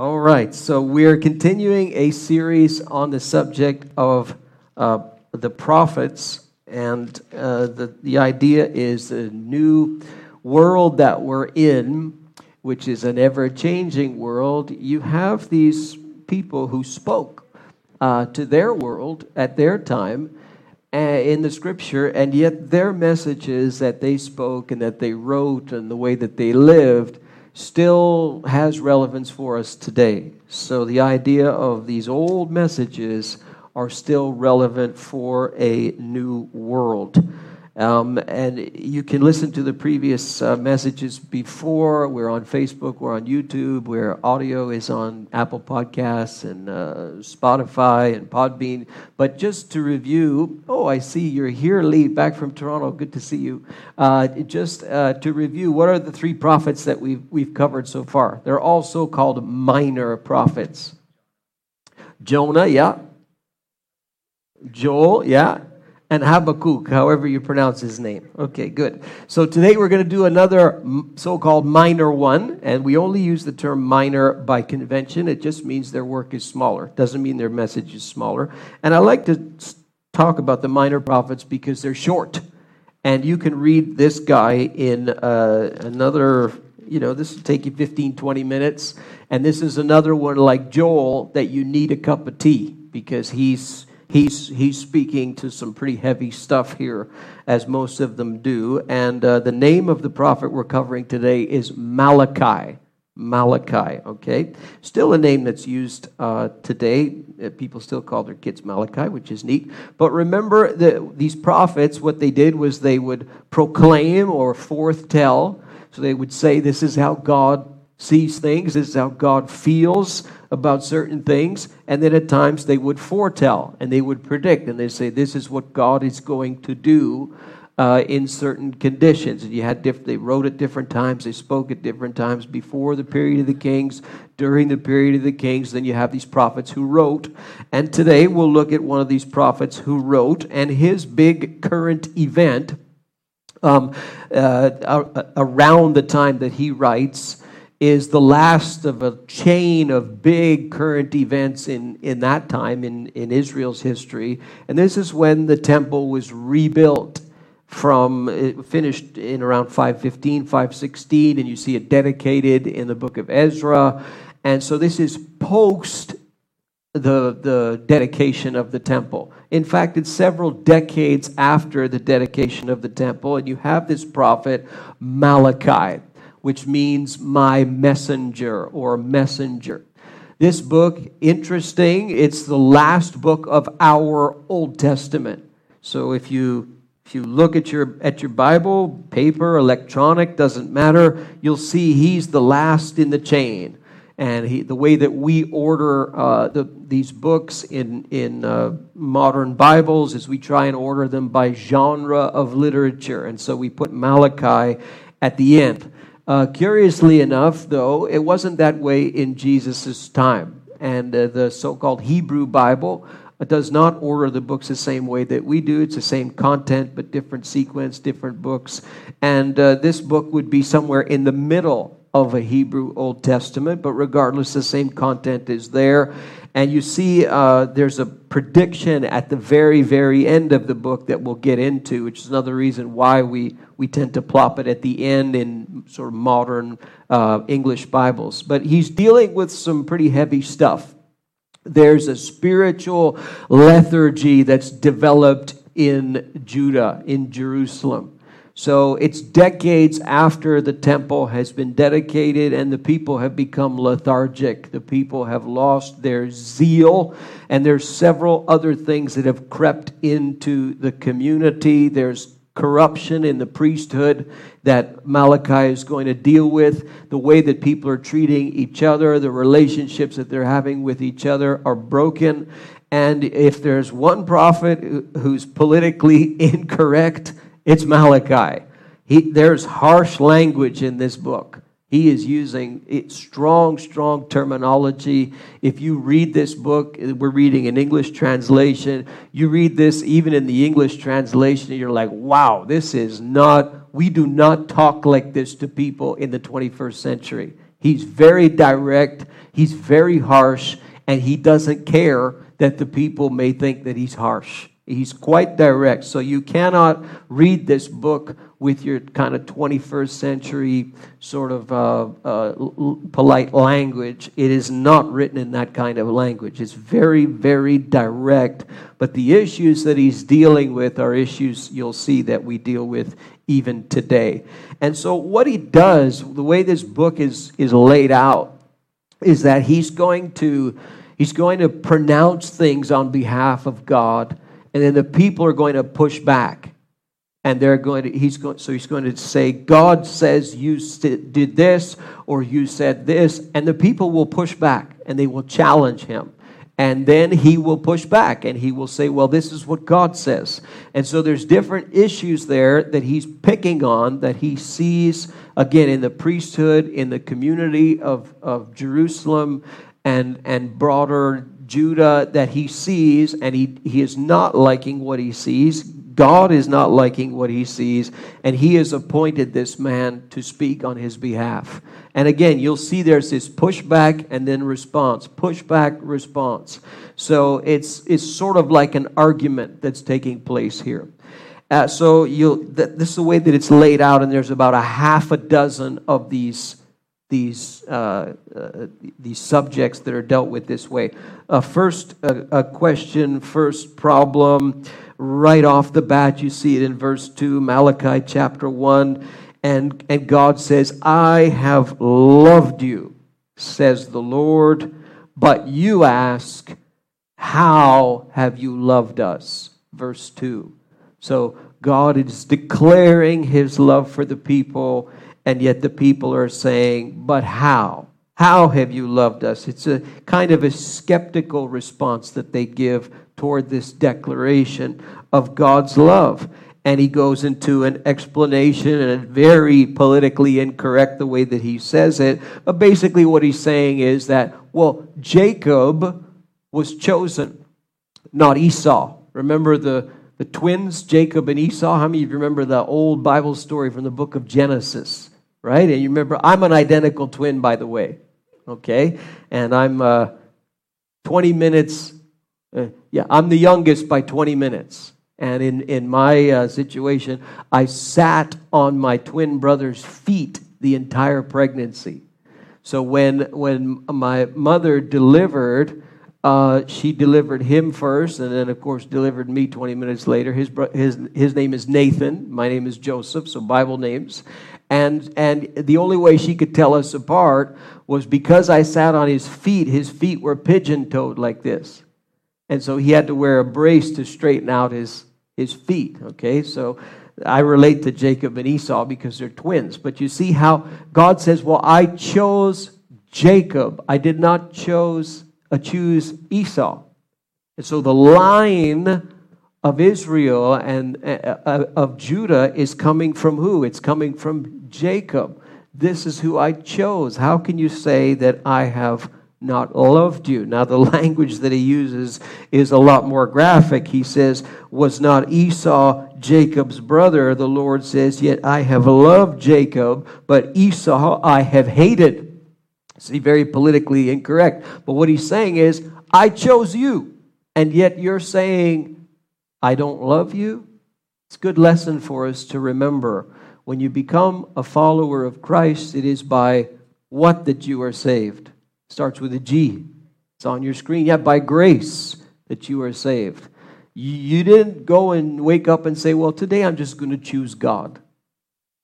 All right, so we're continuing a series on the subject of the prophets, and the idea is the new world that we're in, which is an ever-changing world. You have these people who spoke to their world at their time in the Scripture, and yet their messages that they spoke and that they wrote and the way that they lived still has relevance for us today. So the idea of these old messages are still relevant for a new world. And you can listen to the previous messages before. We're on Facebook, we're on YouTube, where audio is on Apple Podcasts and Spotify and Podbean. But just to review, I see you're here, Lee, back from Toronto. Good to see you. Just to review, what are the three prophets that we've covered so far? They're all so-called minor prophets. Jonah, yeah. Joel, yeah. And Habakkuk, however you pronounce his name. Okay, good. So today we're going to do another so-called minor one, and we only use the term minor by convention. It just means their work is smaller. It doesn't mean their message is smaller. And I like to talk about the minor prophets because they're short. And you can read this guy in another, this will take you 15, 20 minutes. And this is another one like Joel that you need a cup of tea because he's speaking to some pretty heavy stuff here, as most of them do. And the name of the prophet we're covering today is Malachi. Malachi, okay? Still a name that's used today. People still call their kids Malachi, which is neat. But remember that these prophets, what they did was they would proclaim or foretell. So they would say, this is how God sees things, this is how God feels about certain things, and then at times they would foretell, and they would predict, and they say, this is what God is going to do in certain conditions. And they wrote at different times, they spoke at different times, before the period of the kings, during the period of the kings, then you have these prophets who wrote. And today we'll look at one of these prophets who wrote, and his big current event around the time that he writes is the last of a chain of big current events in that time in Israel's history. And this is when the temple was rebuilt it finished in around 515, 516, and you see it dedicated in the book of Ezra. And so this is post the dedication of the temple. In fact, it's several decades after the dedication of the temple, and you have this prophet, Malachi, which means my messenger or messenger. This book, interesting, it's the last book of our Old Testament. So if you look at your Bible, paper, electronic, doesn't matter, you'll see he's the last in the chain. And the way that we order these books in modern Bibles is we try and order them by genre of literature. And so we put Malachi at the end. Curiously enough, though, it wasn't that way in Jesus' time. And the so-called Hebrew Bible does not order the books the same way that we do. It's the same content, but different sequence, different books. And this book would be somewhere in the middle of a Hebrew Old Testament, but regardless, the same content is there. And you see there's a prediction at the very, very end of the book that we'll get into, which is another reason why we tend to plop it at the end in sort of modern English Bibles. But he's dealing with some pretty heavy stuff. There's a spiritual lethargy that's developed in Judah, in Jerusalem. So it's decades after the temple has been dedicated and the people have become lethargic. The people have lost their zeal, and there's several other things that have crept into the community. There's corruption in the priesthood that Malachi is going to deal with. The way that people are treating each other, the relationships that they're having with each other are broken. And if there's one prophet who's politically incorrect, it's Malachi. There's harsh language in this book. He is using strong terminology. If you read this book, we're reading an English translation. You read this even in the English translation, and you're like, wow, we do not talk like this to people in the 21st century. He's very direct. He's very harsh. And he doesn't care that the people may think that he's harsh. He's quite direct. So you cannot read this book with your kind of 21st century sort of polite language. It is not written in that kind of language. It's very, very direct. But the issues that he's dealing with are issues you'll see that we deal with even today. And so what he does, the way this book is laid out, is that he's going to pronounce things on behalf of God, and then the people are going to push back. And he's going to say, God says you did this, or you said this, and the people will push back, and they will challenge him. And then he will push back, and he will say, well, this is what God says. And so there's different issues there that he's picking on, that he sees, again, in the priesthood, in the community of Jerusalem, and broader Judah, that he sees, and he is not liking what he sees. God is not liking what he sees, and he has appointed this man to speak on his behalf. And again, you'll see there's this pushback and then response, pushback, response. So it's sort of like an argument that's taking place here. This is the way that it's laid out, and there's about a half a dozen of these subjects that are dealt with this way. First, a question, first problem. Right off the bat, you see it in verse 2, Malachi chapter 1, and God says, I have loved you, says the Lord, but you ask, how have you loved us? Verse 2. So God is declaring his love for the people, and yet the people are saying, but how? How have you loved us? It's a kind of a skeptical response that they give toward this declaration of God's love. And he goes into an explanation, and very politically incorrect the way that he says it. But basically what he's saying is that, well, Jacob was chosen, not Esau. Remember the twins, Jacob and Esau? How many of you remember the old Bible story from the book of Genesis? Right? And you remember, I'm an identical twin, by the way. Okay? And I'm 20 minutes... I'm the youngest by 20 minutes. And in my situation, I sat on my twin brother's feet the entire pregnancy. So when my mother delivered, she delivered him first, and then, of course, delivered me 20 minutes later. His name is Nathan. My name is Joseph, so Bible names. And the only way she could tell us apart was because I sat on his feet. His feet were pigeon-toed like this. And so he had to wear a brace to straighten out his feet, okay? So I relate to Jacob and Esau because they're twins. But you see how God says, well, I chose Jacob. I did not choose Esau. And so the line of Israel and of Judah is coming from who? It's coming from Jacob. This is who I chose. How can you say that I have not loved you? Now, the language that he uses is a lot more graphic. He says, was not Esau Jacob's brother? The Lord says, yet I have loved Jacob, but Esau I have hated. See, very politically incorrect. But what he's saying is, I chose you, and yet you're saying, I don't love you? It's a good lesson for us to remember. When you become a follower of Christ, it is by what that you are saved. Starts with a G. It's on your screen. Yeah, by grace that you are saved. You didn't go and wake up and say, well, today I'm just going to choose God.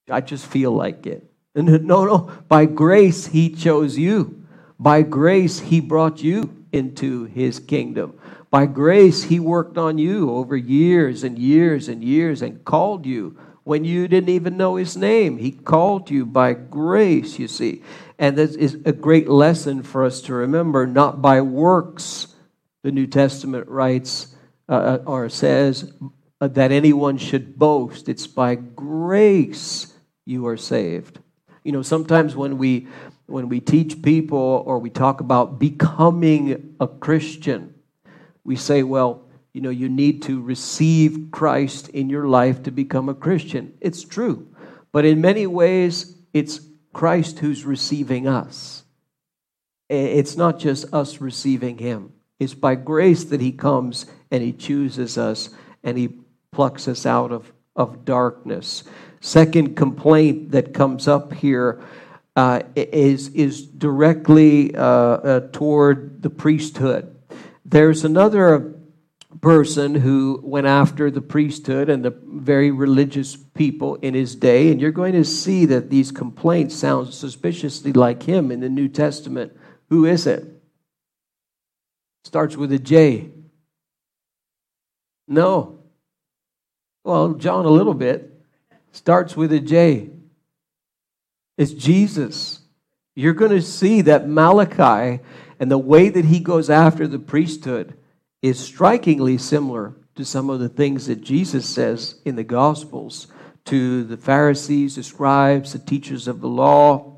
I just feel like it. And no. By grace, he chose you. By grace, he brought you into his kingdom. By grace, he worked on you over years and years and years and called you when you didn't even know his name. He called you by grace, you see. And this is a great lesson for us to remember, not by works. The New Testament writes or says that anyone should boast. It's by grace you are saved. You know, sometimes when we teach people or we talk about becoming a Christian, we say, well, you know, you need to receive Christ in your life to become a Christian. It's true. But in many ways, it's Christ who's receiving us. It's not just us receiving him. It's by grace that he comes and he chooses us and he plucks us out of darkness. Second complaint that comes up here is directly toward the priesthood. There's another person who went after the priesthood and the very religious people in his day, and you're going to see that these complaints sound suspiciously like him in the New Testament. Who is it? Starts with a J. No. Well, John a little bit. Starts with a J. It's Jesus. You're going to see that Malachi and the way that he goes after the priesthood is strikingly similar to some of the things that Jesus says in the Gospels to the Pharisees, the scribes, the teachers of the law.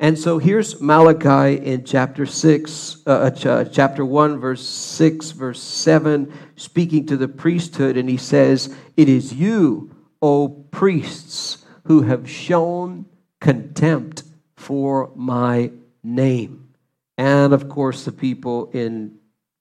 And so here's Malachi in chapter 1, verse 6, verse 7, speaking to the priesthood, and he says, "It is you, O priests, who have shown contempt for my name." And of course the people in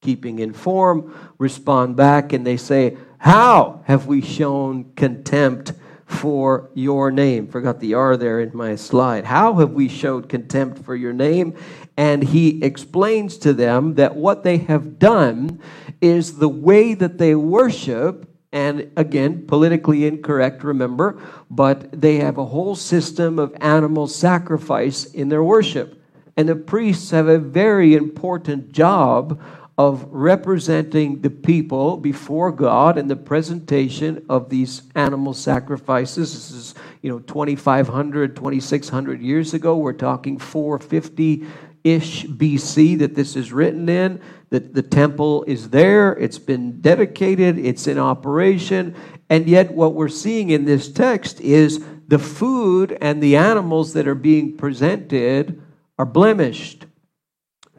keeping in form respond back and they say, "How have we shown contempt for your name?" Forgot the R there in my slide. How have we showed contempt for your name? And he explains to them that what they have done is the way that they worship. And again, politically incorrect, remember, but they have a whole system of animal sacrifice in their worship. And the priests have a very important job of representing the people before God in the presentation of these animal sacrifices. This is, 2,500, 2,600 years ago. We're talking 450-ish BC that this is written in. That the temple is there. It's been dedicated. It's in operation. And yet what we're seeing in this text is the food and the animals that are being presented are blemished.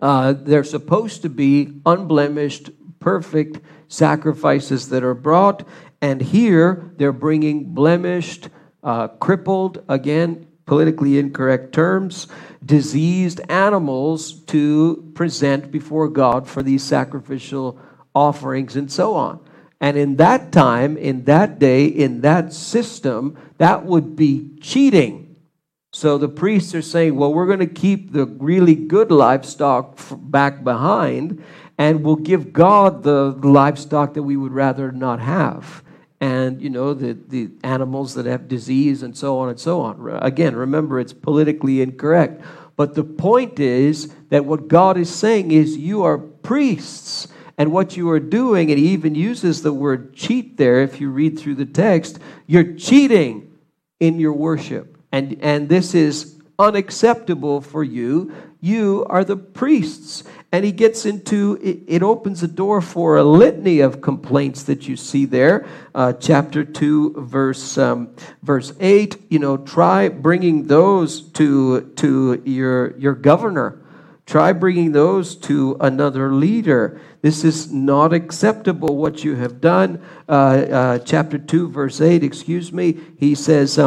They're supposed to be unblemished, perfect sacrifices that are brought. And here they're bringing blemished, crippled, again, politically incorrect terms, diseased animals to present before God for these sacrificial offerings and so on. And in that time, in that day, in that system, that would be cheating. So the priests are saying, well, we're going to keep the really good livestock back behind, and we'll give God the livestock that we would rather not have. And, the animals that have disease and so on and so on. Again, remember, it's politically incorrect. But the point is that what God is saying is you are priests. And what you are doing, and he even uses the word cheat there, if you read through the text, you're cheating in your worship. And this is unacceptable for you. You are the priests. And he gets into, it opens the door for a litany of complaints that you see there. Chapter 2, verse 8, try bringing those to your governor. Try bringing those to another leader. This is not acceptable what you have done. Chapter 2, verse 8, he says,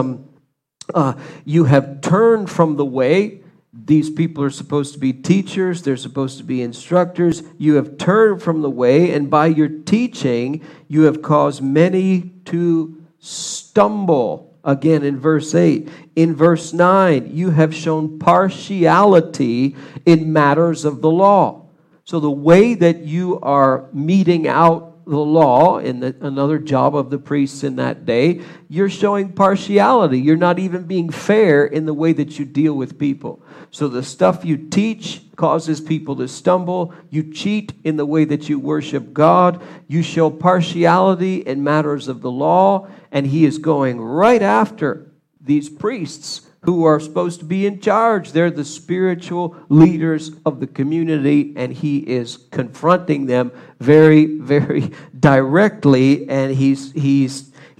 you have turned from the way. These people are supposed to be teachers. They're supposed to be instructors. You have turned from the way, and by your teaching, you have caused many to stumble. Again, in verse 8. In verse 9, you have shown partiality in matters of the law. So the way that you are meting out the law, another job of the priests in that day, you're showing partiality. You're not even being fair in the way that you deal with people. So the stuff you teach causes people to stumble. You cheat in the way that you worship God. You show partiality in matters of the law. And he is going right after these priests who are supposed to be in charge. They're the spiritual leaders of the community, and he is confronting them very, very directly, and he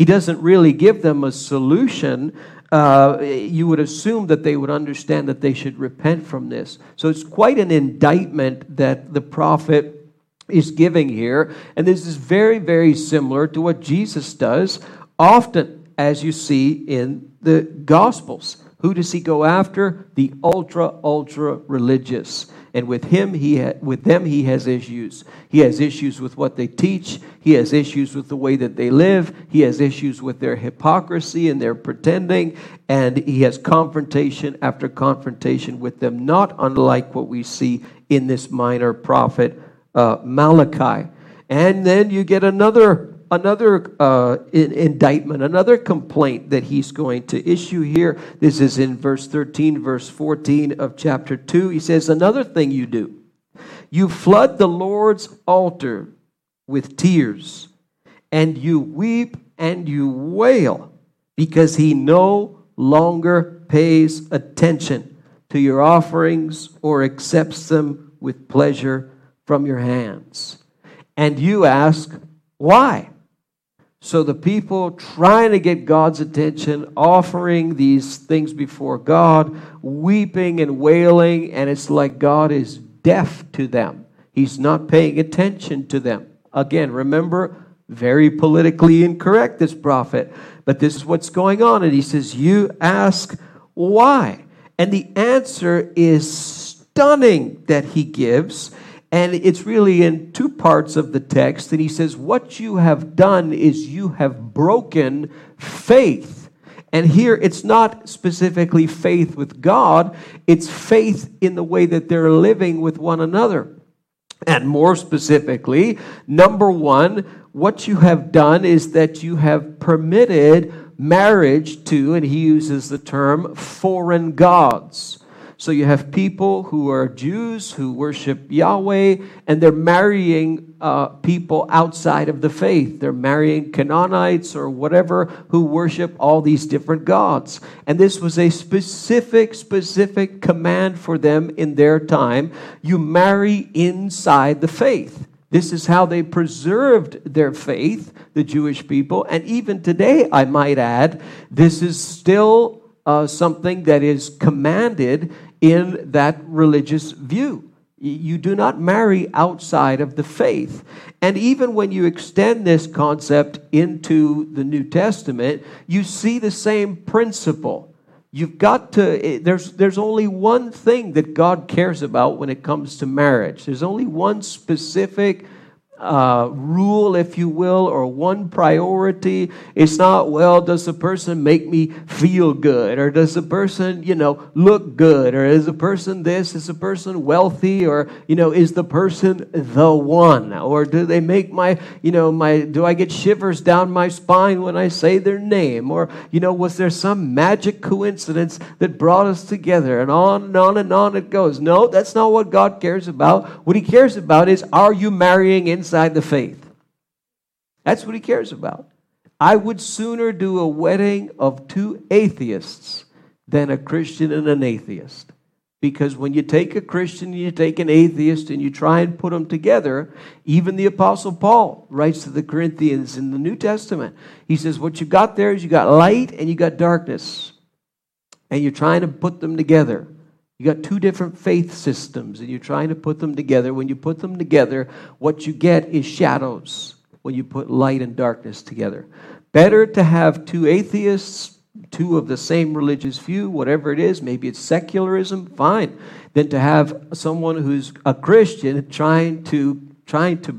doesn't really give them a solution. You would assume that they would understand that they should repent from this. So it's quite an indictment that the prophet is giving here, and this is very, very similar to what Jesus does often, as you see in the Gospels. Who does he go after? The ultra religious. And with him, he has issues. He has issues with what they teach. He has issues with the way that they live. He has issues with their hypocrisy and their pretending. And he has confrontation after confrontation with them, not unlike what we see in this minor prophet Malachi. And then you get another indictment, another complaint that he's going to issue here. This is in verse 13, verse 14 of chapter 2. He says, another thing you do, you flood the Lord's altar with tears, and you weep and you wail because he no longer pays attention to your offerings or accepts them with pleasure from your hands. And you ask, why? So the people trying to get God's attention, offering these things before God, weeping and wailing, and it's like God is deaf to them. He's not paying attention to them. Again, remember, very politically incorrect, this prophet. But this is what's going on. And he says, you ask why? And the answer is stunning that he gives. And it's really in two parts of the text. And he says, what you have done is you have broken faith. And here it's not specifically faith with God. It's faith in the way that they're living with one another. And more specifically, number one, what you have done is that you have permitted marriage to, and he uses the term, foreign gods. So you have people who are Jews who worship Yahweh, and they're marrying people outside of the faith. They're marrying Canaanites or whatever who worship all these different gods. And this was a specific command for them in their time. You marry inside the faith. This is how they preserved their faith, the Jewish people. And even today, I might add, this is still something that is commanded in that religious view. You do not marry outside of the faith. And even when you extend this concept into the New Testament, you see the same principle. You've got to, there's only one thing that God cares about when it comes to marriage. There's only one specific rule, if you will, or one priority. It's not, well, does the person make me feel good? Or does the person, look good? Or is the person this? Is the person wealthy? Or, is the person the one? Or do they make do I get shivers down my spine when I say their name? Or, was there some magic coincidence that brought us together? And on and on and on it goes. No, that's not what God cares about. What he cares about is, are you marrying inside the faith? That's what he cares about. I would sooner do a wedding of two atheists than a Christian and an atheist. Because when you take a Christian and you take an atheist and you try and put them together, even the Apostle Paul writes to the Corinthians in the New Testament. He says, what you got there is you got light and you got darkness. And you're trying to put them together. You got two different faith systems, and you're trying to put them together. When you put them together, what you get is shadows when you put light and darkness together. Better to have two atheists, two of the same religious view, whatever it is, maybe it's secularism, fine, than to have someone who's a Christian trying to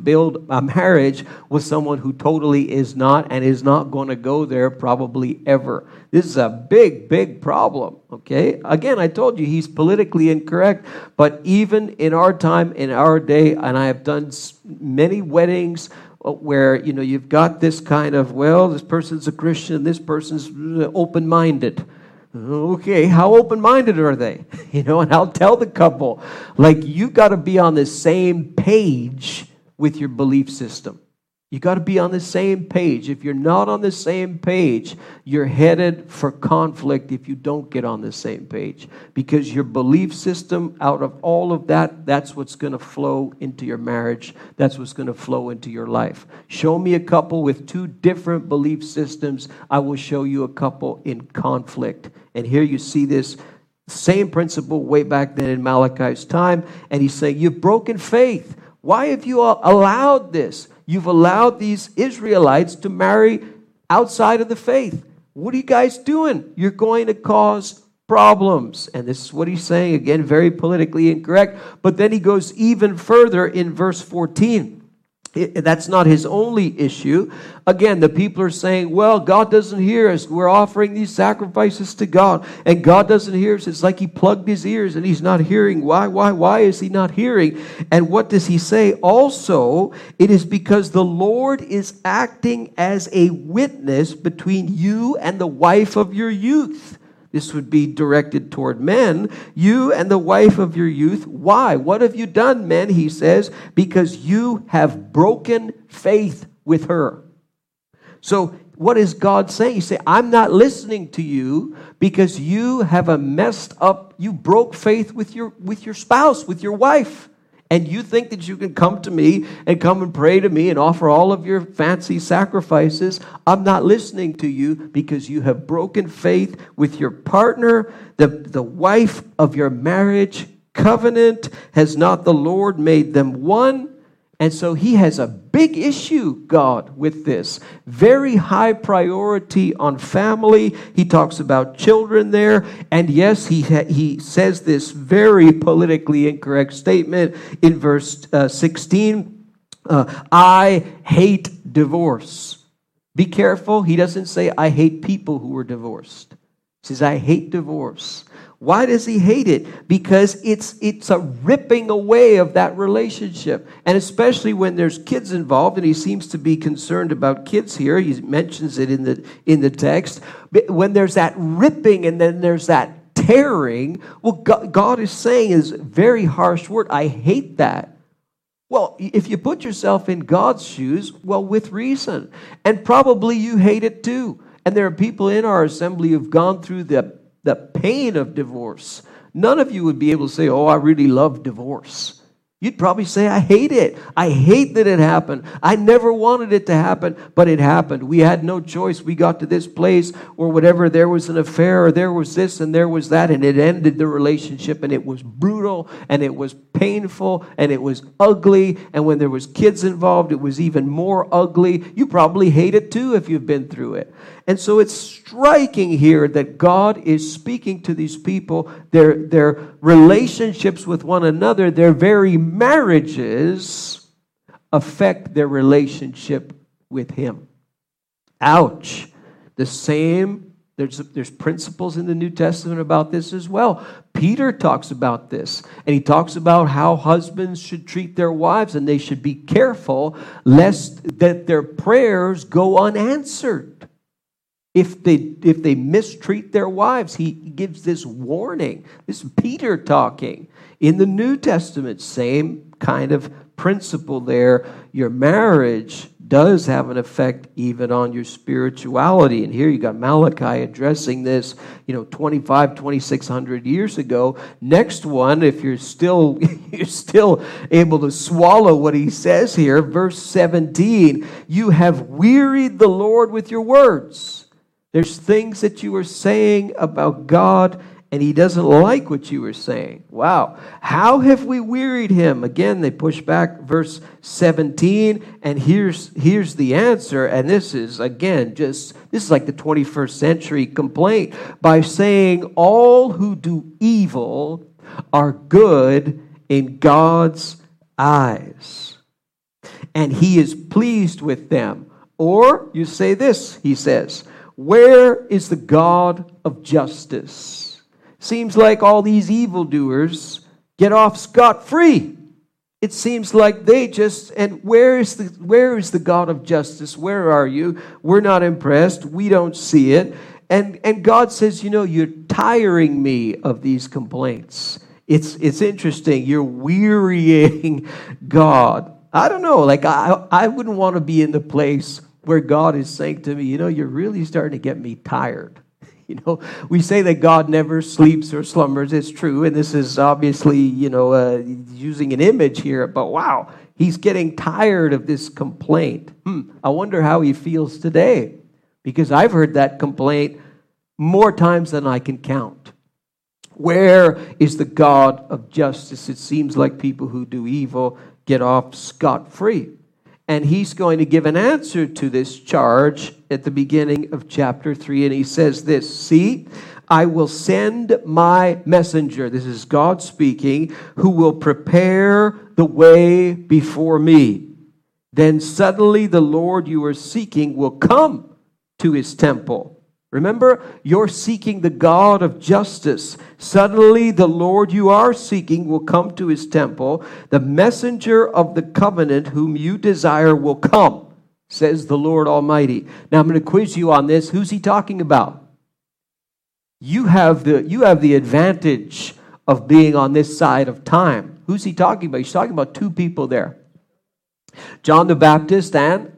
build a marriage with someone who totally is not and is not going to go there probably ever. This is a big problem, okay? Again, I told you he's politically incorrect, but even in our time, in our day, and I have done many weddings where, you've got this kind of, well, this person's a Christian, this person's open-minded. Okay, how open-minded are they? And I'll tell the couple, you got to be on the same page with your belief system. You got to be on the same page. If you're not on the same page, you're headed for conflict if you don't get on the same page. Because your belief system, out of all of that, that's what's going to flow into your marriage. That's what's going to flow into your life. Show me a couple with two different belief systems. I will show you a couple in conflict. And here you see this same principle way back then in Malachi's time. And he's saying, you've broken faith. Why have you allowed this? You've allowed these Israelites to marry outside of the faith. What are you guys doing? You're going to cause problems. And this is what he's saying, again, very politically incorrect. But then he goes even further in verse 14. That's not his only issue. Again, the people are saying, well, God doesn't hear us. We're offering these sacrifices to God, and God doesn't hear us. It's like he plugged his ears and he's not hearing. Why is he not hearing? And what does he say? Also, it is because the Lord is acting as a witness between you and the wife of your youth. This would be directed toward men. You and the wife of your youth. Why? What have you done, men? He says, because you have broken faith with her. So what is God saying? He says, I'm not listening to you because you have a messed up, you broke faith with your spouse, with your wife. And you think that you can come to me and come and pray to me and offer all of your fancy sacrifices. I'm not listening to you because you have broken faith with your partner, the wife of your marriage covenant. Has not the Lord made them one? And so he has a big issue, God, with this. Very high priority on family. He talks about children there. And yes, he says this very politically incorrect statement in verse 16. I hate divorce. Be careful. He doesn't say, I hate people who are divorced. He says, I hate divorce. Why does he hate it? Because it's a ripping away of that relationship. And especially when there's kids involved, and he seems to be concerned about kids here. He mentions it in the text. But when there's that ripping and then there's that tearing, well, God is saying is a very harsh word. I hate that. Well, if you put yourself in God's shoes, well, with reason. And probably you hate it too. And there are people in our assembly who've gone through the pain of divorce. None of you would be able to say, oh, I really love divorce. You'd probably say, I hate it. I hate that it happened. I never wanted it to happen, but it happened. We had no choice. We got to this place or whatever. There was an affair or there was this and there was that, and it ended the relationship, and it was brutal and it was painful and it was ugly. And when there was kids involved, it was even more ugly. You probably hate it too if you've been through it. And so it's striking here that God is speaking to these people, their relationships with one another, their very marriages affect their relationship with him. Ouch. The same, there's principles in the New Testament about this as well. Peter talks about this, and he talks about how husbands should treat their wives, and they should be careful lest that their prayers go unanswered. If they mistreat their wives, he gives this warning. This is Peter talking. In the New Testament, same kind of principle there. Your marriage does have an effect even on your spirituality. And here you got Malachi addressing this, 2,600 years ago. Next one, if you're still able to swallow what he says here, verse 17, you have wearied the Lord with your words. There's things that you were saying about God, and he doesn't like what you were saying. Wow. How have we wearied him? Again, they push back verse 17, and here's the answer. And this is, again, this is like the 21st century complaint, by saying all who do evil are good in God's eyes, and he is pleased with them. Or you say this, he says, where is the God of justice? Seems like all these evildoers get off scot-free. It seems like they just, and where is the God of justice? Where are you? We're not impressed. We don't see it. And God says, you're tiring me of these complaints. It's interesting. You're wearying God. I don't know. Like, I wouldn't want to be in the place where God is saying to me, you're really starting to get me tired. We say that God never sleeps or slumbers. It's true. And this is obviously, using an image here. But wow, he's getting tired of this complaint. I wonder how he feels today. Because I've heard that complaint more times than I can count. Where is the God of justice? It seems like people who do evil get off scot-free. And he's going to give an answer to this charge at the beginning of chapter 3. And he says this, see, I will send my messenger. This is God speaking, who will prepare the way before me. Then suddenly the Lord you are seeking will come to his temple. Remember, you're seeking the God of justice. Suddenly, the Lord you are seeking will come to his temple. The messenger of the covenant whom you desire will come, says the Lord Almighty. Now, I'm going to quiz you on this. Who's he talking about? You have the advantage of being on this side of time. Who's he talking about? He's talking about two people there. John the Baptist and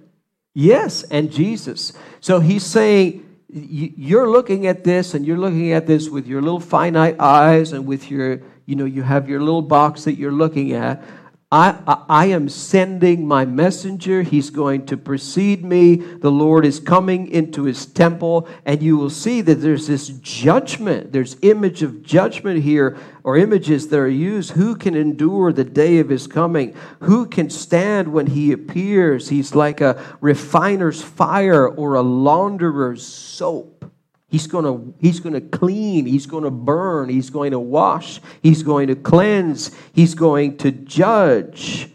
Jesus. So he's saying, you're looking at this, and you're looking at this with your little finite eyes, and with your, you have your little box that you're looking at. I am sending my messenger. He's going to precede me. The Lord is coming into his temple, and you will see that there's this judgment. There's image of judgment here, or images that are used. Who can endure the day of his coming? Who can stand when he appears? He's like a refiner's fire or a launderer's soap. He's going to clean, he's going to burn, he's going to wash, he's going to cleanse, he's going to judge.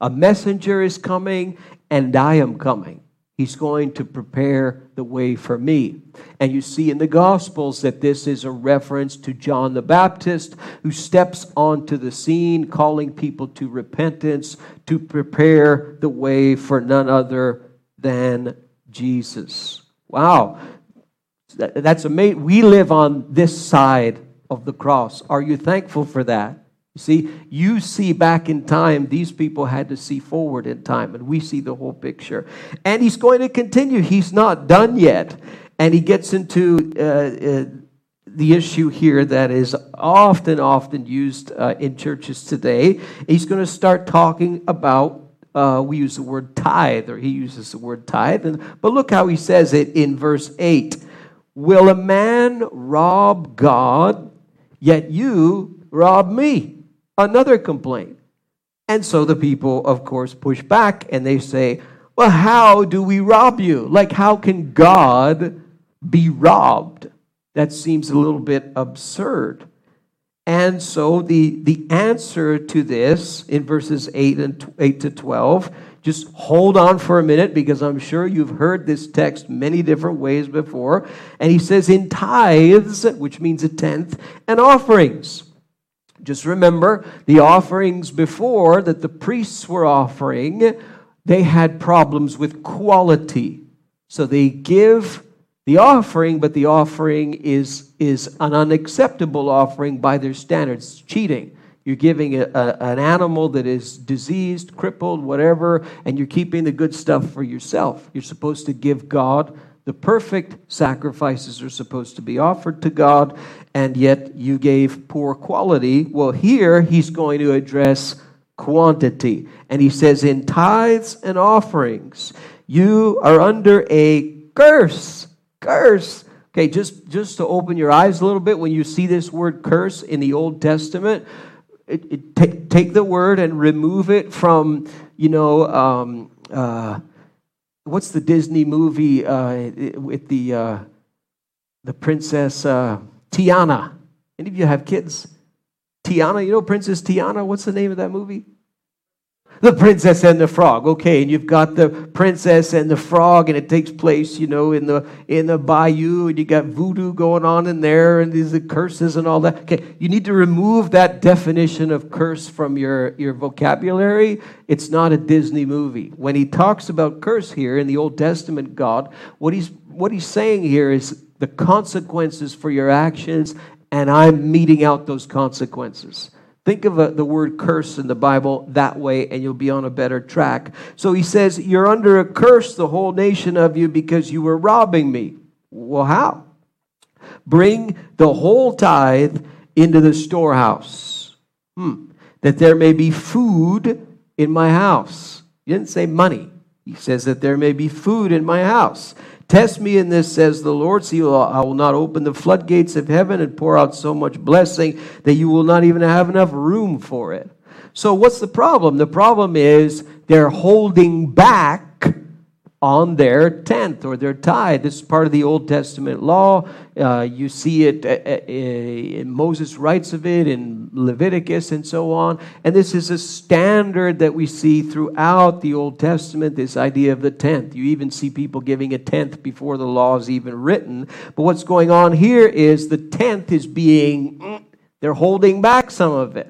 A messenger is coming, and I am coming. He's going to prepare the way for me. And you see in the Gospels that this is a reference to John the Baptist, who steps onto the scene, calling people to repentance, to prepare the way for none other than Jesus. Wow. That's amazing. We live on this side of the cross. Are you thankful for that? You see back in time, these people had to see forward in time, and we see the whole picture. And he's going to continue. He's not done yet. And he gets into the issue here that is often used in churches today. He's going to start talking about, we use the word tithe, or he uses the word tithe. But look how he says it in verse 8. Will a man rob God? Yet you rob me. Another complaint. And so the people, of course, push back, and they say, well, how do we rob you? Like, how can God be robbed? That seems a little bit absurd. And so the answer to this in verses 8 to 12, just hold on for a minute, because I'm sure you've heard this text many different ways before. And he says, in tithes, which means a tenth, and offerings. Just remember, the offerings before that the priests were offering, they had problems with quality. So they give the offering, but the offering is an unacceptable offering by their standards. It's cheating. You're giving an animal that is diseased, crippled, whatever, and you're keeping the good stuff for yourself. You're supposed to give God the perfect sacrifices are supposed to be offered to God, and yet you gave poor quality. Well, here he's going to address quantity. And he says, in tithes and offerings, you are under a curse. Curse. Okay, just to open your eyes a little bit, when you see this word curse in the Old Testament, take the word and remove it from, what's the Disney movie with the princess Tiana? Any of you have kids? Tiana, Princess Tiana? What's the name of that movie? The Princess and the Frog. Okay, and you've got the princess and the frog, and it takes place, in the bayou, and you got voodoo going on in there, and these curses and all that. Okay, you need to remove that definition of curse from your vocabulary. It's not a Disney movie. When he talks about curse here in the Old Testament God, what he's saying here is the consequences for your actions, and I'm meting out those consequences. Think of the word curse in the Bible that way, and you'll be on a better track. So he says, you're under a curse, the whole nation of you, because you were robbing me. Well, how? Bring the whole tithe into the storehouse, that there may be food in my house. He didn't say money. He says that there may be food in my house. Test me in this, says the Lord, so I will not open the floodgates of heaven and pour out so much blessing that you will not even have enough room for it. So what's the problem? The problem is they're holding back on their tenth or their tithe. This is part of the Old Testament law. You see it in Moses writes of it in Leviticus and so on. And this is a standard that we see throughout the Old Testament, this idea of the tenth. You even see people giving a tenth before the law is even written. But what's going on here is the tenth is being, they're holding back some of it.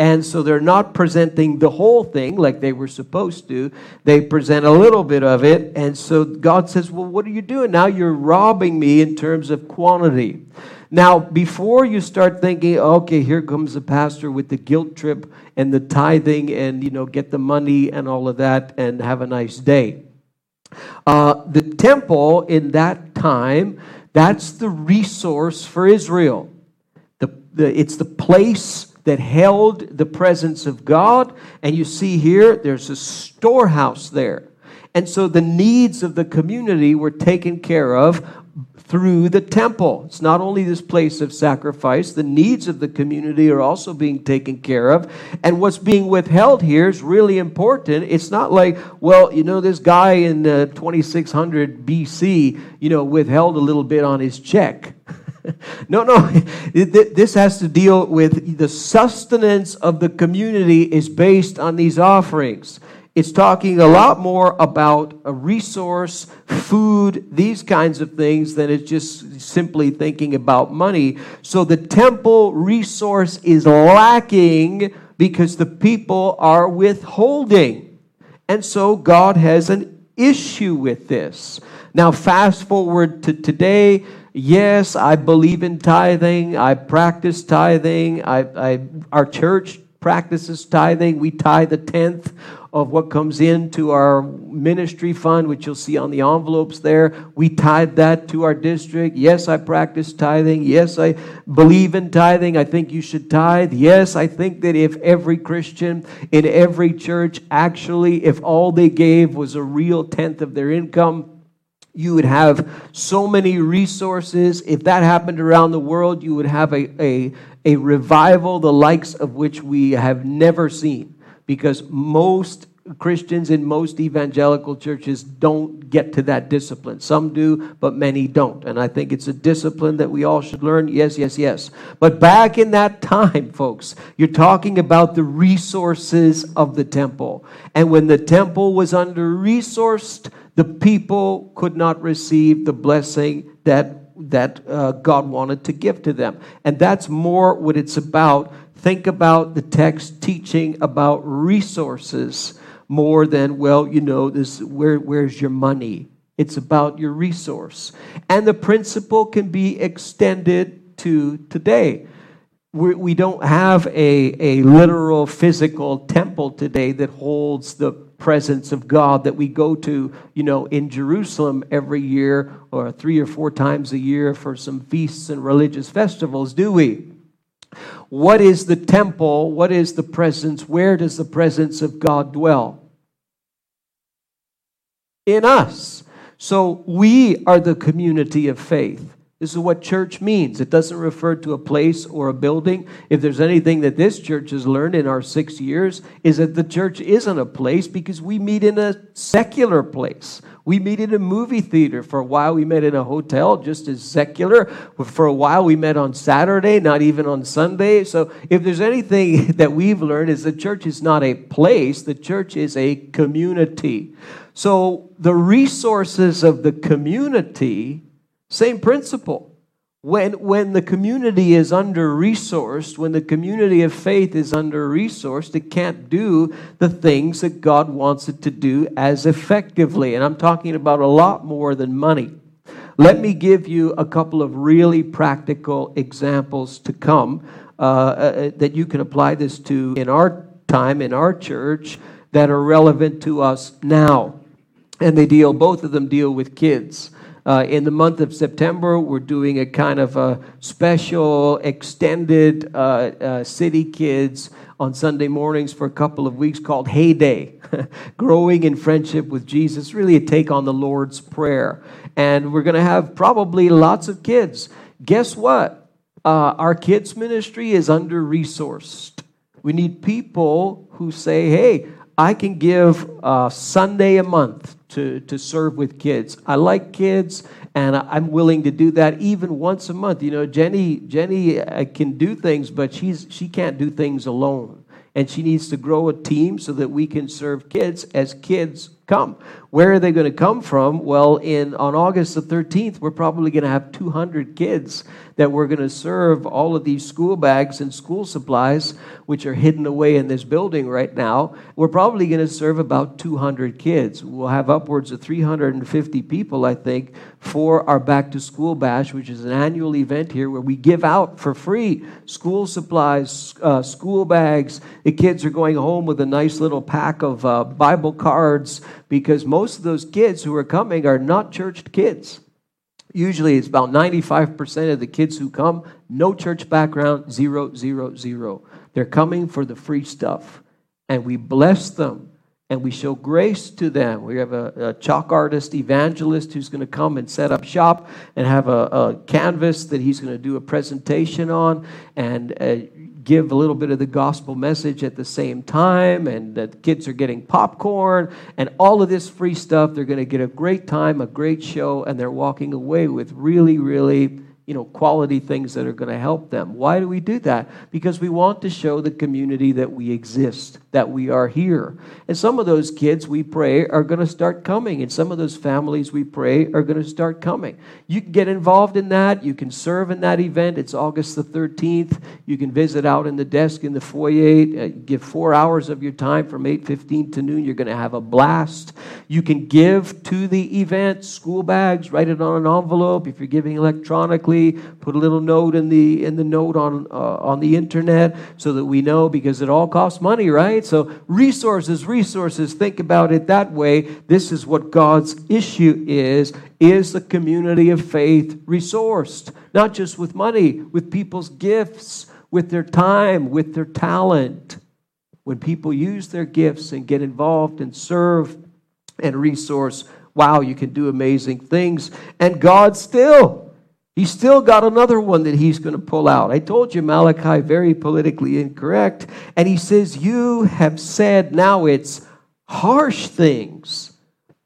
And so they're not presenting the whole thing like they were supposed to. They present a little bit of it. And so God says, well, what are you doing? Now you're robbing me in terms of quantity. Now, before you start thinking, okay, here comes the pastor with the guilt trip and the tithing and, you know, get the money and all of that and have a nice day. The temple in that time, that's the resource for Israel. It's the place that held the presence of God. And you see here, there's a storehouse there. And so the needs of the community were taken care of through the temple. It's not only this place of sacrifice, the needs of the community are also being taken care of. And what's being withheld here is really important. It's not like, well, you know, this guy in 2600 BC, you know, withheld a little bit on his check. No, this has to deal with the sustenance of the community is based on these offerings. It's talking a lot more about a resource, food, these kinds of things than it's just simply thinking about money. So the temple resource is lacking because the people are withholding. And so God has an issue with this. Now, fast forward to today. Yes, I believe in tithing. I practice tithing. Our church practices tithing. We tithe a tenth of what comes into our ministry fund, which you'll see on the envelopes there. We tithe that to our district. Yes, I practice tithing. Yes, I believe in tithing. I think you should tithe. Yes, I think that if every Christian in every church, actually, if all they gave was a real tenth of their income, you would have so many resources. If that happened around the world, you would have a revival, the likes of which we have never seen, because most Christians in most evangelical churches don't get to that discipline. Some do, but many don't. And I think it's a discipline that we all should learn. Yes. But back in that time, folks, you're talking about the resources of the temple. And when the temple was under-resourced, the people could not receive the blessing that God wanted to give to them. And that's more what it's about. Think about the text teaching about resources more than, well, you know, this where's your money? It's about your resource. And the principle can be extended to today. We don't have a literal physical temple today that holds the presence of God that we go to, you know, in Jerusalem every year or 3 or 4 times a year for some feasts and religious festivals, do we? What is the temple? What is the presence? Where does the presence of God dwell? In us. So we are the community of faith. This is what church means. It doesn't refer to a place or a building. If there's anything that this church has learned in our 6 years, is that the church isn't a place, because we meet in a secular place. We meet in a movie theater. For a while, we met in a hotel, just as secular. For a while, we met on Saturday, not even on Sunday. So if there's anything that we've learned, is the church is not a place. The church is a community. So the resources of the community... Same principle. When the community is under-resourced, when the community of faith is under-resourced, it can't do the things that God wants it to do as effectively. And I'm talking about a lot more than money. Let me give you a couple of really practical examples to come that you can apply this to in our time, in our church, that are relevant to us now. And both of them deal with kids. In the month of September, we're doing a kind of a special extended city kids on Sunday mornings for a couple of weeks called Hey Day, Growing in Friendship with Jesus, really a take on the Lord's Prayer. And we're going to have probably lots of kids. Guess what? Our kids ministry is under-resourced. We need people who say, hey, I can give a Sunday a month to serve with kids. I like kids, and I'm willing to do that even once a month. You know, Jenny can do things, but she can't do things alone. And she needs to grow a team so that we can serve kids as kids come. Where are they going to come from? Well, on August the 13th, we're probably going to have 200 kids that we're going to serve all of these school bags and school supplies, which are hidden away in this building right now. We're probably going to serve about 200 kids. We'll have upwards of 350 people, I think, for our back-to-school bash, which is an annual event here where we give out for free school supplies, school bags. The kids are going home with a nice little pack of Bible cards, because most of those kids who are coming are not churched kids. Usually it's about 95% of the kids who come, no church background, zero. They're coming for the free stuff. And we bless them. And we show grace to them. We have a chalk artist evangelist who's going to come and set up shop and have a canvas that he's going to do a presentation on, and give a little bit of the gospel message at the same time, and the kids are getting popcorn and all of this free stuff. They're going to get a great time, a great show, and they're walking away with really, you know, quality things that are going to help them. Why do we do that? Because we want to show the community that we exist, that we are here. And some of those kids we pray are going to start coming, and some of those families we pray are going to start coming. You can get involved in that. You can serve in that event. It's August the 13th. You can visit out in the desk in the foyer. Give 4 hours of your time from 8:15 to noon. You're going to have a blast. You can give to the event school bags. Write it on an envelope. If you're giving electronically, put a little note in the note on the internet so that we know, because it all costs money, right? So resources, think about it that way. This is what God's issue is the community of faith resourced, not just with money, with people's gifts, with their time, with their talent. When people use their gifts and get involved and serve and resource, wow, you can do amazing things. And God He's still got another one that he's going to pull out. I told you Malachi, very politically incorrect. And he says, you have said now it's harsh things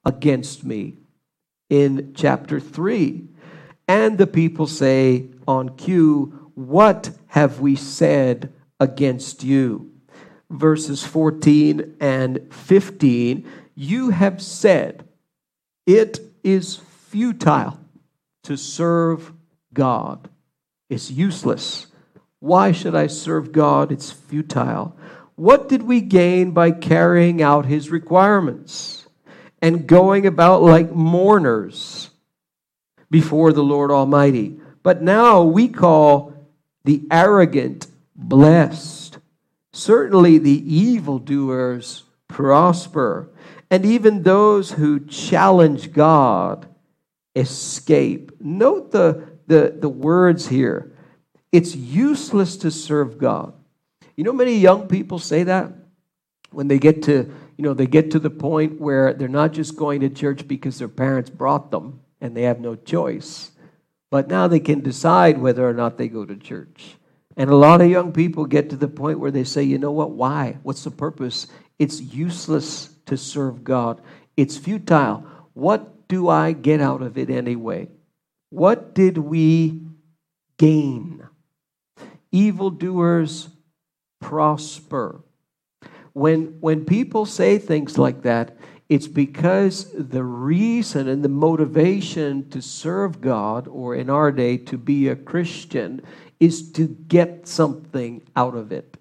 against me in chapter 3. And the people say on cue, what have we said against you? Verses 14 and 15, you have said it is futile to serve God. It's useless. Why should I serve God? It's futile. What did we gain by carrying out his requirements and going about like mourners before the Lord Almighty? But now we call the arrogant blessed. Certainly the evildoers prosper, and even those who challenge God escape. Note the words here. It's useless to serve God. You know, many young people say that when they get to, you know, they get to the point where they're not just going to church because their parents brought them and they have no choice, but now they can decide whether or not they go to church. And a lot of young people get to the point where they say, you know what, why? What's the purpose? It's useless to serve God. It's futile. What do I get out of it anyway? What did we gain? Evildoers prosper. When people say things like that, it's because the reason and the motivation to serve God, or in our day, to be a Christian, is to get something out of it.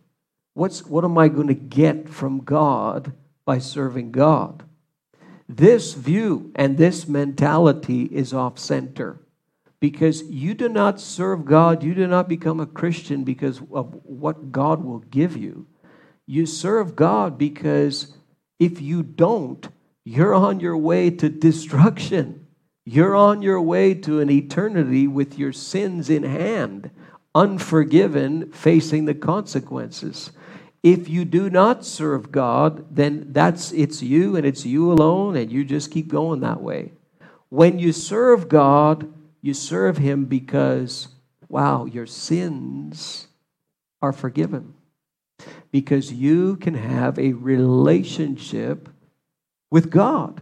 What am I going to get from God by serving God? This view and this mentality is off-center, because you do not serve God, you do not become a Christian because of what God will give you. You serve God because if you don't, you're on your way to destruction. You're on your way to an eternity with your sins in hand, unforgiven, facing the consequences. If you do not serve God, then it's you and it's you alone, and you just keep going that way. When you serve God, you serve him because, wow, your sins are forgiven. because you can have a relationship with God.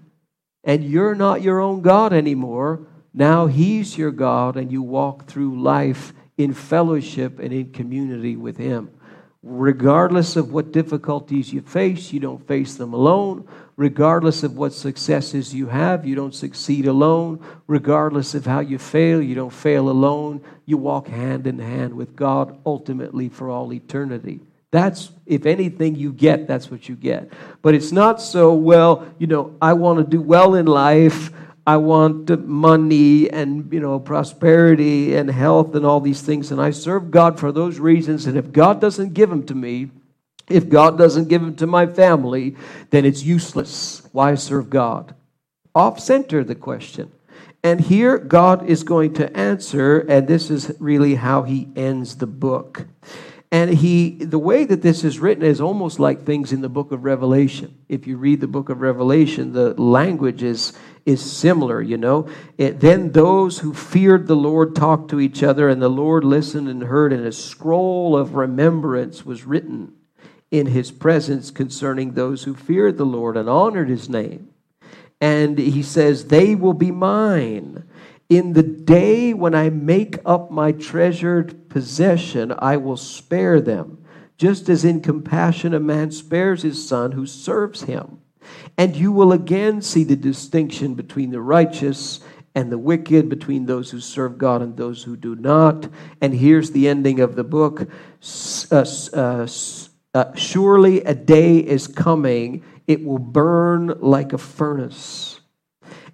And you're not your own God anymore. Now He's your God, and you walk through life in fellowship and in community with Him. Regardless of what difficulties you face, you don't face them alone. Regardless of what successes you have, you don't succeed alone. Regardless of how you fail, you don't fail alone. You walk hand in hand with God ultimately for all eternity. That's, if anything you get, that's what you get. But it's not so, well, you know, I want to do well in life. I want money and, you know, prosperity and health and all these things. And I serve God for those reasons. And if God doesn't give them to me, if God doesn't give them to my family, then it's useless. Why serve God? Off-center, the question. And here God is going to answer, and this is really how He ends the book. And the way that this is written is almost like things in the book of Revelation. If you read the book of Revelation, the language is similar, you know. Then those who feared the Lord talked to each other, and the Lord listened and heard, and a scroll of remembrance was written in His presence concerning those who feared the Lord and honored His name. And He says, they will be mine. In the day when I make up my treasured possession, I will spare them, just as in compassion a man spares his son who serves him. And you will again see the distinction between the righteous and the wicked, between those who serve God and those who do not. And here's the ending of the book. Surely a day is coming, it will burn like a furnace.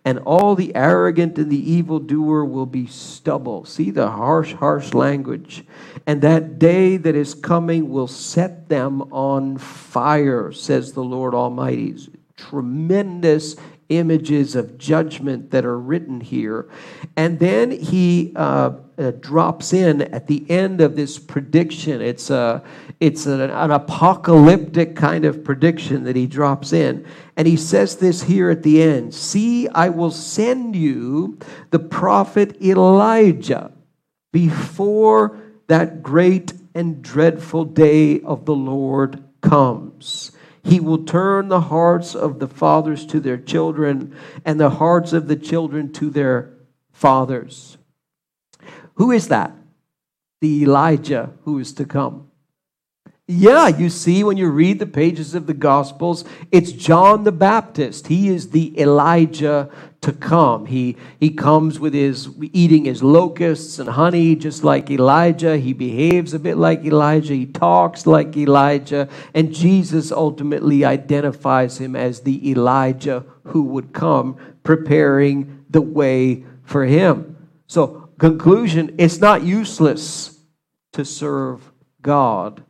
And all the arrogant and the evildoer will be stubble. See the harsh language. And that day that is coming will set them on fire, says the Lord Almighty. Tremendous images of judgment that are written here. And then He drops in at the end of this prediction. It's an apocalyptic kind of prediction that He drops in. And He says this here at the end. See, I will send you the prophet Elijah before that great and dreadful day of the Lord comes. He will turn the hearts of the fathers to their children and the hearts of the children to their fathers. Who is that? The Elijah who is to come. Yeah, you see, when you read the pages of the Gospels, it's John the Baptist. He is the Elijah to come. He comes with eating his locusts and honey, just like Elijah. He behaves a bit like Elijah. He talks like Elijah. And Jesus ultimately identifies him as the Elijah who would come, preparing the way for him. So, conclusion, it's not useless to serve God,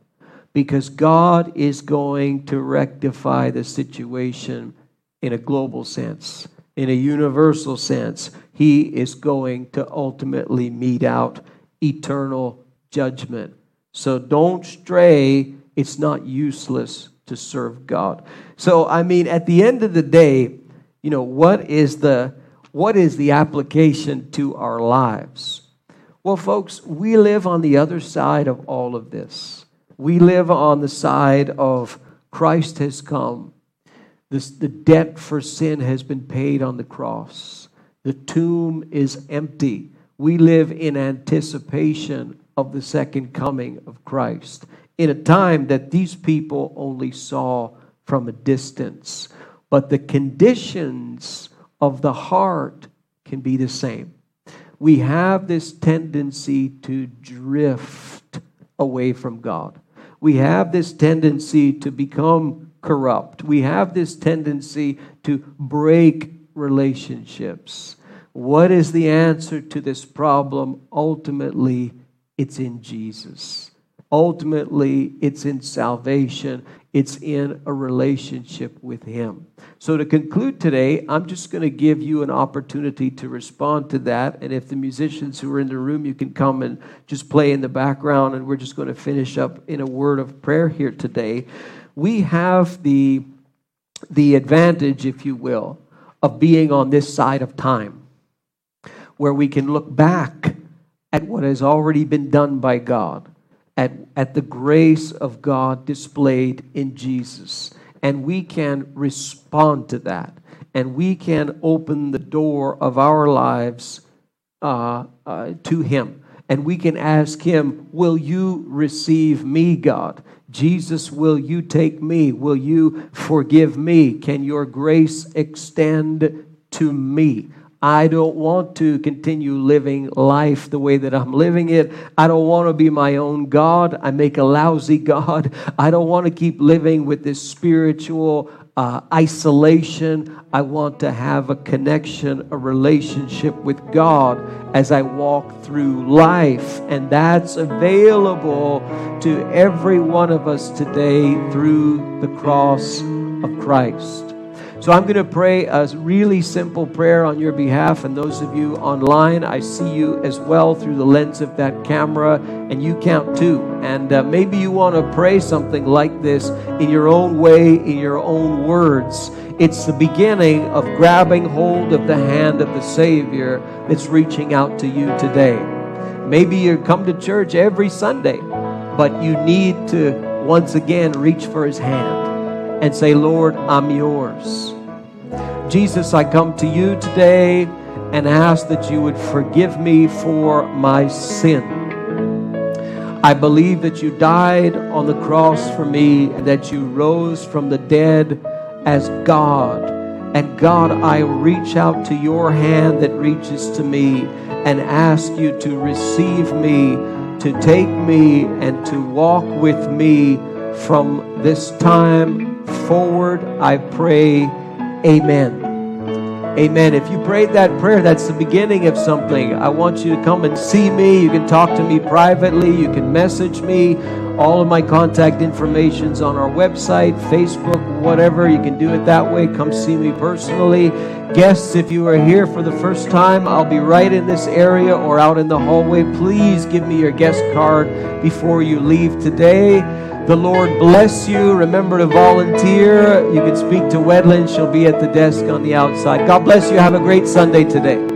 because God is going to rectify the situation in a global sense, in a universal sense. He is going to ultimately mete out eternal judgment. So don't stray. It's not useless to serve God. So, I mean, at the end of the day, you know, what is the application to our lives? Well, folks, we live on the other side of all of this. We live on the side of Christ has come. The debt for sin has been paid on the cross. The tomb is empty. We live in anticipation of the second coming of Christ in a time that these people only saw from a distance. But the conditions of the heart can be the same. We have this tendency to drift away from God. We have this tendency to become corrupt. We have this tendency to break relationships. What is the answer to this problem? Ultimately, it's in Jesus. Ultimately, it's in salvation. It's in a relationship with Him. So to conclude today, I'm just going to give you an opportunity to respond to that. And if the musicians who are in the room, you can come and just play in the background. And we're just going to finish up in a word of prayer here today. We have the advantage, if you will, of being on this side of time, where we can look back at what has already been done by God. at the grace of God displayed in Jesus. And we can respond to that. And we can open the door of our lives to Him. And we can ask Him, will you receive me, God? Jesus, will you take me? Will you forgive me? Can your grace extend to me? I don't want to continue living life the way that I'm living it. I don't want to be my own God. I make a lousy God. I don't want to keep living with this spiritual isolation. I want to have a connection, a relationship with God as I walk through life. And that's available to every one of us today through the cross of Christ. So I'm going to pray a really simple prayer on your behalf. And those of you online, I see you as well through the lens of that camera. And you count too. And maybe you want to pray something like this in your own way, in your own words. It's the beginning of grabbing hold of the hand of the Savior that's reaching out to you today. Maybe you come to church every Sunday, but you need to once again reach for His hand and say, Lord, I'm yours. Jesus, I come to you today and ask that you would forgive me for my sin. I believe that you died on the cross for me, and that you rose from the dead as God. And God, I reach out to your hand that reaches to me and ask you to receive me, to take me, and to walk with me from this time forward, I pray, amen. Amen. If you prayed that prayer, that's the beginning of something. I want you to come and see me. You can talk to me privately. You can message me. All of my contact information's on our website, Facebook, whatever. You can do it that way. Come see me personally. Guests, if you are here for the first time, I'll be right in this area or out in the hallway. Please give me your guest card before you leave today. The Lord bless you. Remember to volunteer. You can speak to Wedlund. She'll be at the desk on the outside. God bless you. Have a great Sunday today.